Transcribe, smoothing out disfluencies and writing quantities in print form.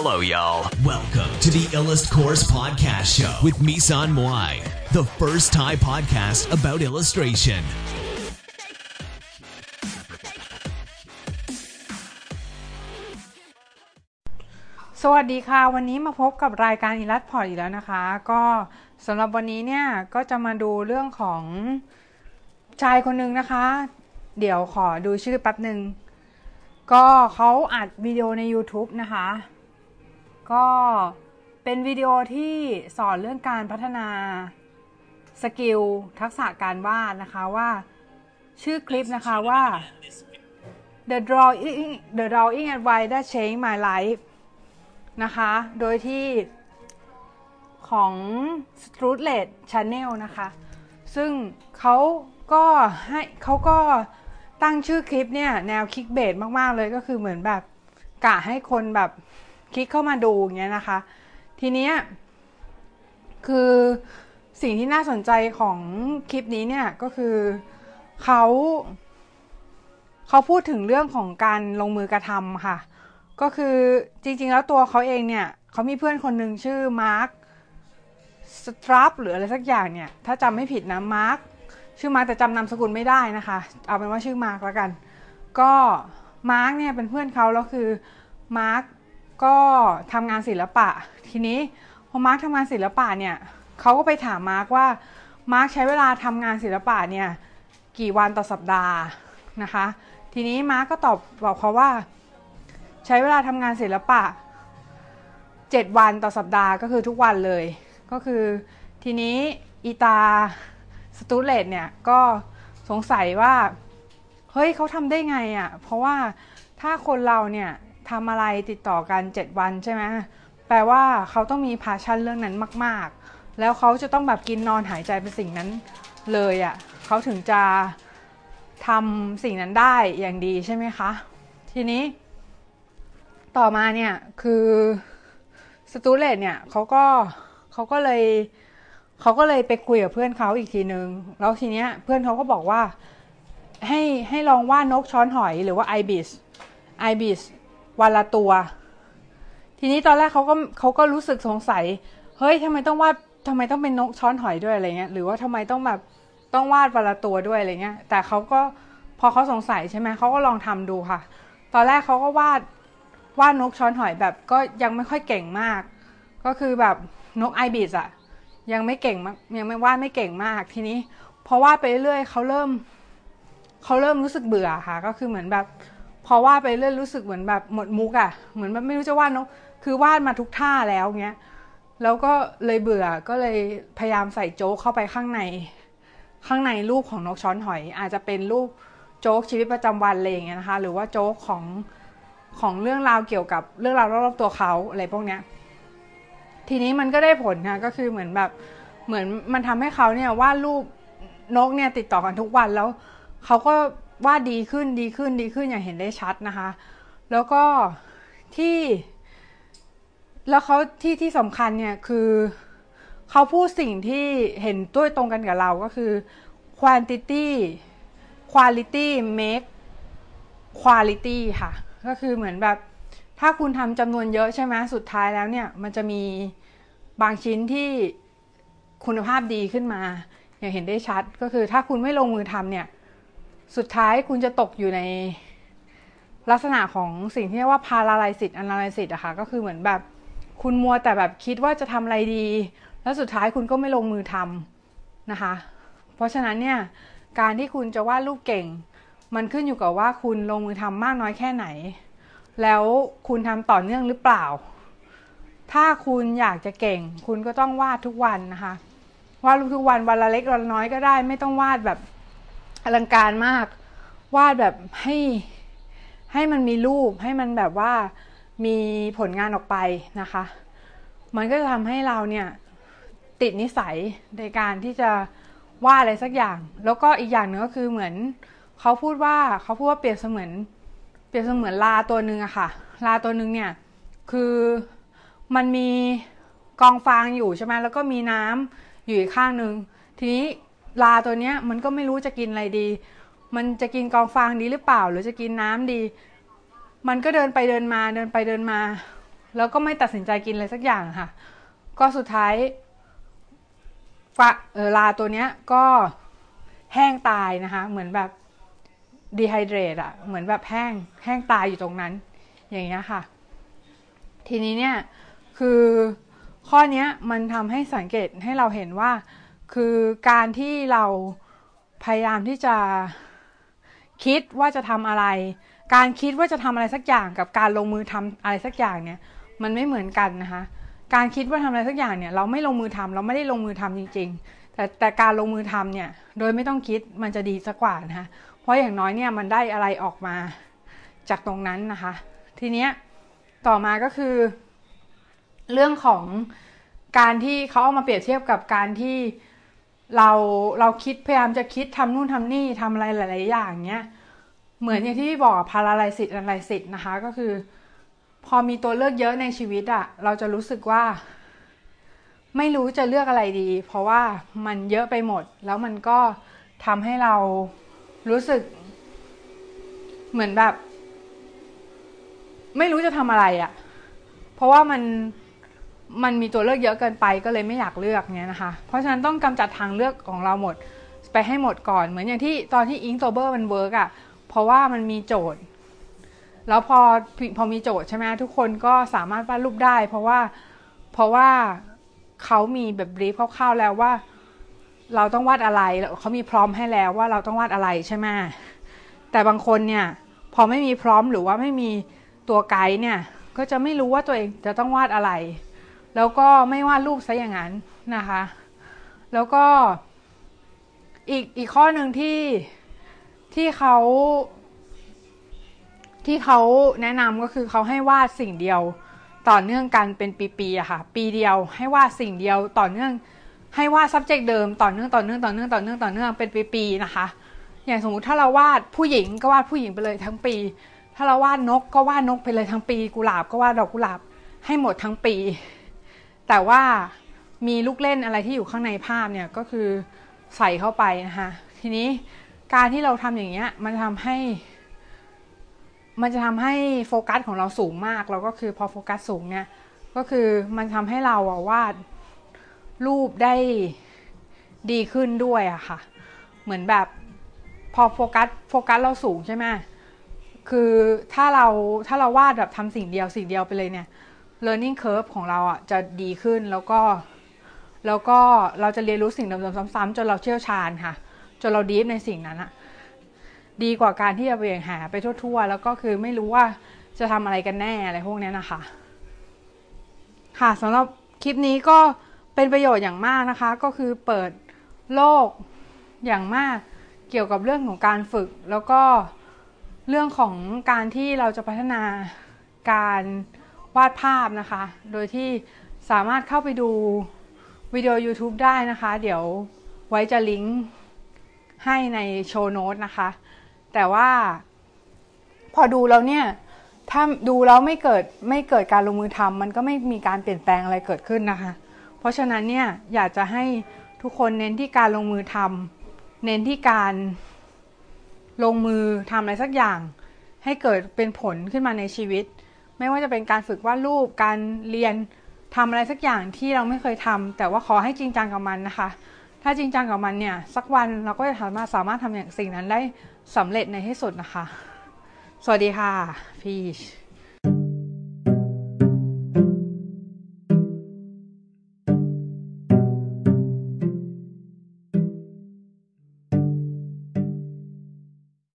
Hello, y'all. Welcome to the Illest Course Podcast Show with Misan Mwai, the first Thai podcast about illustration. สวัสดีค่ะวันนี้มาพบกับรายการ Illestport อีกแล้วนะคะก็สำหรับวันนี้เนี่ยก็จะมาดูเรื่องของชายคนนึงนะคะเดี๋ยวขอดูชื่อแป๊บนึงก็เขาอัดวิดีโอใน YouTube นะคะก็เป็นวิดีโอที่สอนเรื่องการพัฒนาสกิลทักษะการวาดนะคะว่าชื่อคลิปนะคะว่า The Drawing and Why It Changes My Life นะคะโดยที่ของ strutlets channel นะคะซึ่งเขาก็ตั้งชื่อคลิปเนี่ยแนวคลิกเบสมากๆเลยก็คือเหมือนแบบกะให้คนแบบคลิกเข้ามาดูอย่างเงี้ยนะคะทีเนี้ยคือสิ่งที่น่าสนใจของคลิปนี้เนี่ยก็คือเขาพูดถึงเรื่องของการลงมือกระทำค่ะก็คือจริงๆแล้วตัวเขาเองเนี่ยเขามีเพื่อนคนหนึ่งชื่อมาร์คสตรัปหรืออะไรสักอย่างเนี่ยถ้าจำไม่ผิดนะมาร์คชื่อมาร์คแต่จำนามสกุลไม่ได้นะคะเอาเป็นว่าชื่อมาร์คแล้วกันก็มาร์คเนี่ยเป็นเพื่อนเขาแล้วคือมาร์คก็ทำงานศิลปะทีนี้พอมาร์คทำงานศิลปะเนี่ยเขาก็ไปถามมาร์คว่ามาร์คใช้เวลาทำงานศิลปะเนี่ยกี่วันต่อสัปดาห์นะคะทีนี้มาร์คก็ตอบเขาว่าใช้เวลาทำงานศิลปะ7วันต่อสัปดาห์ก็คือทุกวันเลยก็คือทีนี้อีตาสตูเลตเนี่ยก็สงสัยว่าเฮ้ยเขาทำได้ไงอ่ะเพราะว่าถ้าคนเราเนี่ยทำอะไรติดต่อกัน7วันใช่ไหมแปลว่าเขาต้องมีพาชั่นเรื่องนั้นมากๆแล้วเขาจะต้องแบบกินนอนหายใจเป็นสิ่งนั้นเลยอ่ะเขาถึงจะทำสิ่งนั้นได้อย่างดีใช่ไหมคะทีนี้ต่อมาเนี่ยคือสตูเลตเนี่ยเขาก็เลยไปคุยกับเพื่อนเขาอีกทีนึงแล้วทีเนี้ยเพื่อนเขาก็บอกว่าให้ลองวาดนกช้อนหอยหรือว่า Ibis วันละตัวทีนี้ตอนแรกเขาก็รู้สึกสงสัยเฮ้ยทำไมต้องเป็นนกช้อนหอยด้วยอะไรเงี้ยหรือว่าทำไมต้องแบบต้องวาดวันละตัวด้วยอะไรเงี้ยแต่เขาก็พอเขาสงสัยใช่ไหมเขาก็ลองทำดูค่ะตอนแรกเขาก็วาดนกช้อนหอยแบบก็ยังไม่ค่อยเก่งมากก็คือแบบนก Ibis อะยังไม่วาดไม่เก่งมากทีนี้พอวาดไปเรื่อยเขาเริ่มรู้สึกเบื่อค่ะก็คือเหมือนแบบพอวาดไปเรื่อยรู้สึกเหมือนแบบหมดมุกอ่ะเหมือนแบบไม่รู้จะวาดนกคือวาดมาทุกท่าแล้วเงี้ยแล้วก็เลยเบื่อก็เลยพยายามใส่โจ๊กเข้าไปข้างในรูปของนกช้อนหอยอาจจะเป็นรูปโจ๊กชีวิตประจำวันอะไรอย่างเงี้ยนะคะหรือว่าโจ๊กของเรื่องราวเกี่ยวกับเรื่องราวรอบๆตัวเขาอะไรพวกเนี้ยทีนี้มันก็ได้ผลนะก็คือเหมือนมันทำให้เขาเนี่ยวาดรูปนกเนี่ยติดต่อกันทุกวันแล้วเขาก็วาดดีขึ้นอย่างเห็นได้ชัดนะคะแล้วก็ที่แล้วเขาที่สำคัญเนี่ยคือเขาพูดสิ่งที่เห็นด้วยตรงกันกับเราก็คือ quantity quality make quality ค่ะก็คือเหมือนแบบถ้าคุณทำจำนวนเยอะใช่ไหมสุดท้ายแล้วเนี่ยมันจะมีบางชิ้นที่คุณภาพดีขึ้นมาอย่างเห็นได้ชัดก็คือถ้าคุณไม่ลงมือทำเนี่ยสุดท้ายคุณจะตกอยู่ในลักษณะของสิ่งที่เรียกว่า paralysis analysis อะค่ะก็คือเหมือนแบบคุณมัวแต่แบบคิดว่าจะทำอะไรดีแล้วสุดท้ายคุณก็ไม่ลงมือทำนะคะเพราะฉะนั้นเนี่ยการที่คุณจะวาดรูปเก่งมันขึ้นอยู่กับว่าคุณลงมือทำมากน้อยแค่ไหนแล้วคุณทำต่อเนื่องหรือเปล่าถ้าคุณอยากจะเก่งคุณก็ต้องวาดทุกวันนะคะวาดทุกวันวันละเล็กวันละน้อยก็ได้ไม่ต้องวาดแบบอลังการมากวาดแบบให้มันมีรูปให้มันแบบว่ามีผลงานออกไปนะคะมันก็จะทำให้เราเนี่ยติดนิสัยในการที่จะวาดอะไรสักอย่างแล้วก็อีกอย่างนึงก็คือเหมือนเขาพูดว่าเปรียบเสมือนลาตัวนึงอะค่ะลาตัวนึงเนี่ยคือมันมีกองฟางอยู่ใช่ไหมแล้วก็มีน้ำอยู่อีกข้างนึงทีนี้ลาตัวเนี้ยมันก็ไม่รู้จะกินอะไรดีมันจะกินกองฟางดีหรือเปล่าหรือจะกินน้ำดีมันก็เดินไปเดินมา แล้วก็ไม่ตัดสินใจกินอะไรสักอย่างค่ะก็สุดท้ายลาตัวเนี้ยก็แห้งตายนะคะเหมือนแบบดีไฮเดรตอ่ะเหมือนแบบแห้งตายอยู่ตรงนั้นอย่างเงี้ยค่ะทีนี้เนี่ยคือข้อเนี้ยมันทำให้สังเกตให้เราเห็นว่าคือการที่เราพยายามที่จะคิดว่าจะทำอะไรการคิดว่าจะทำอะไรสักอย่างกับการลงมือทำอะไรสักอย่างเนี่ยมันไม่เหมือนกันนะคะการคิดว่าทำอะไรสักอย่างเนี่ยเราไม่ลงมือทำเราไม่ได้ลงมือทำจริงๆแต่การลงมือทำเนี่ยโดยไม่ต้องคิดมันจะดีสักกว่านะคะเพราะอย่างน้อยเนี่ยมันได้อะไรออกมาจากตรงนั้นนะคะทีเนี้ยต่อมาก็คือเรื่องของการที่เขาเอามาเปรียบเทียบกับการที่เราคิดพยายามจะคิดทำนู่นทำนี่ทำอะไรหลายๆอย่างเนี้ยเหมือนอย่างที่พี่บอกพาราไลซิสอะไรสินะคะก็คือพอมีตัวเลือกเยอะในชีวิตอะเราจะรู้สึกว่าไม่รู้จะเลือกอะไรดีเพราะว่ามันเยอะไปหมดแล้วมันก็ทำให้เรารู้สึกเหมือนแบบไม่รู้จะทำอะไรอะเพราะว่ามันมีตัวเลือกเยอะเกินไปก็เลยไม่อยากเลือกเนี้ยนะคะเพราะฉะนั้นต้องกำจัดทางเลือกของเราหมดไปให้หมดก่อนเหมือนอย่างที่ตอนที่ Inktober มันเวิร์กอะเพราะว่ามันมีโจทย์แล้วพอมีโจทย์ใช่ไหมทุกคนก็สามารถวาดรูปได้เพราะว่าเขามีแบบบรีฟคร่าวๆแล้วว่าเราต้องวาดอะไรเขามีพร้อมให้แล้วว่าเราต้องวาดอะไรใช่ไหมแต่บางคนเนี่ยพอไม่มีพร้อมหรือว่าไม่มีตัวไกด์เนี่ยก็จะไม่รู้ว่าตัวเองจะต้องวาดอะไรแล้วก็ไม่วาดรูปซะอย่างนั้นนะคะแล้วก็อีกข้อหนึ่งที่เขาแนะนำก็คือเขาให้วาดสิ่งเดียวต่อเนื่องกันเป็นปีๆอะค่ะปีเดียวให้วาดสิ่งเดียวต่อเนื่องให้วาด subject เดิมต่อเนื่องเป็นปีๆนะคะอย่างสมมุติถ้าเราวาดผู้หญิงก็วาดผู้หญิงไปเลยทั้งปีถ้าเราวาดนกก็วาดนกไปเลยทั้งปีกุหลาบก็วาดดอกกุหลาบให้หมดทั้งปีแต่ว่ามีลูกเล่นอะไรที่อยู่ข้างในภาพเนี่ยก็คือใส่เข้าไปนะคะทีนี้การที่เราทำอย่างเงี้ยมันจะทำให้โฟกัสของเราสูงมากแล้วก็คือพอโฟกัสสูงเนี่ยก็คือมันทำให้เราวาดรูปได้ดีขึ้นด้วยอะค่ะเหมือนแบบพอโฟกัสเราสูงใช่ไหมคือถ้าเราวาดแบบทำสิ่งเดียวไปเลยเนี่ย learning curve ของเราอะจะดีขึ้นแล้วก็เราจะเรียนรู้สิ่งเดิมๆซ้ำๆจนเราเชี่ยวชาญค่ะจนเราดีฟในสิ่งนั้นอะดีกว่าการที่จะไปหาไปทั่วๆแล้วก็คือไม่รู้ว่าจะทำอะไรกันแน่อะไรพวกนี้นะคะค่ะสำหรับคลิปนี้ก็เป็นประโยชน์อย่างมากนะคะก็คือเปิดโลกอย่างมากเกี่ยวกับเรื่องของการฝึกแล้วก็เรื่องของการที่เราจะพัฒนาการวาดภาพนะคะโดยที่สามารถเข้าไปดูวิดีโอ YouTube ได้นะคะเดี๋ยวไว้จะลิงก์ให้ในโชว์โน้ตนะคะแต่ว่าพอดูแล้วเนี่ยถ้าดูแล้วไม่เกิดการลงมือทำมันก็ไม่มีการเปลี่ยนแปลงอะไรเกิดขึ้นนะคะเพราะฉะนั้นเนี่ยอยากจะให้ทุกคนเน้นที่การลงมือทำเน้นที่การลงมือทำอะไรสักอย่างให้เกิดเป็นผลขึ้นมาในชีวิตไม่ว่าจะเป็นการฝึกวาดรูปการเรียนทำอะไรสักอย่างที่เราไม่เคยทำแต่ว่าขอให้จริงจังกับมันนะคะถ้าจริงจังกับมันเนี่ยสักวันเราก็จะสามารถทำอย่างสิ่งนั้นได้สำเร็จในที่สุดนะคะสวัสดีค่ะพีช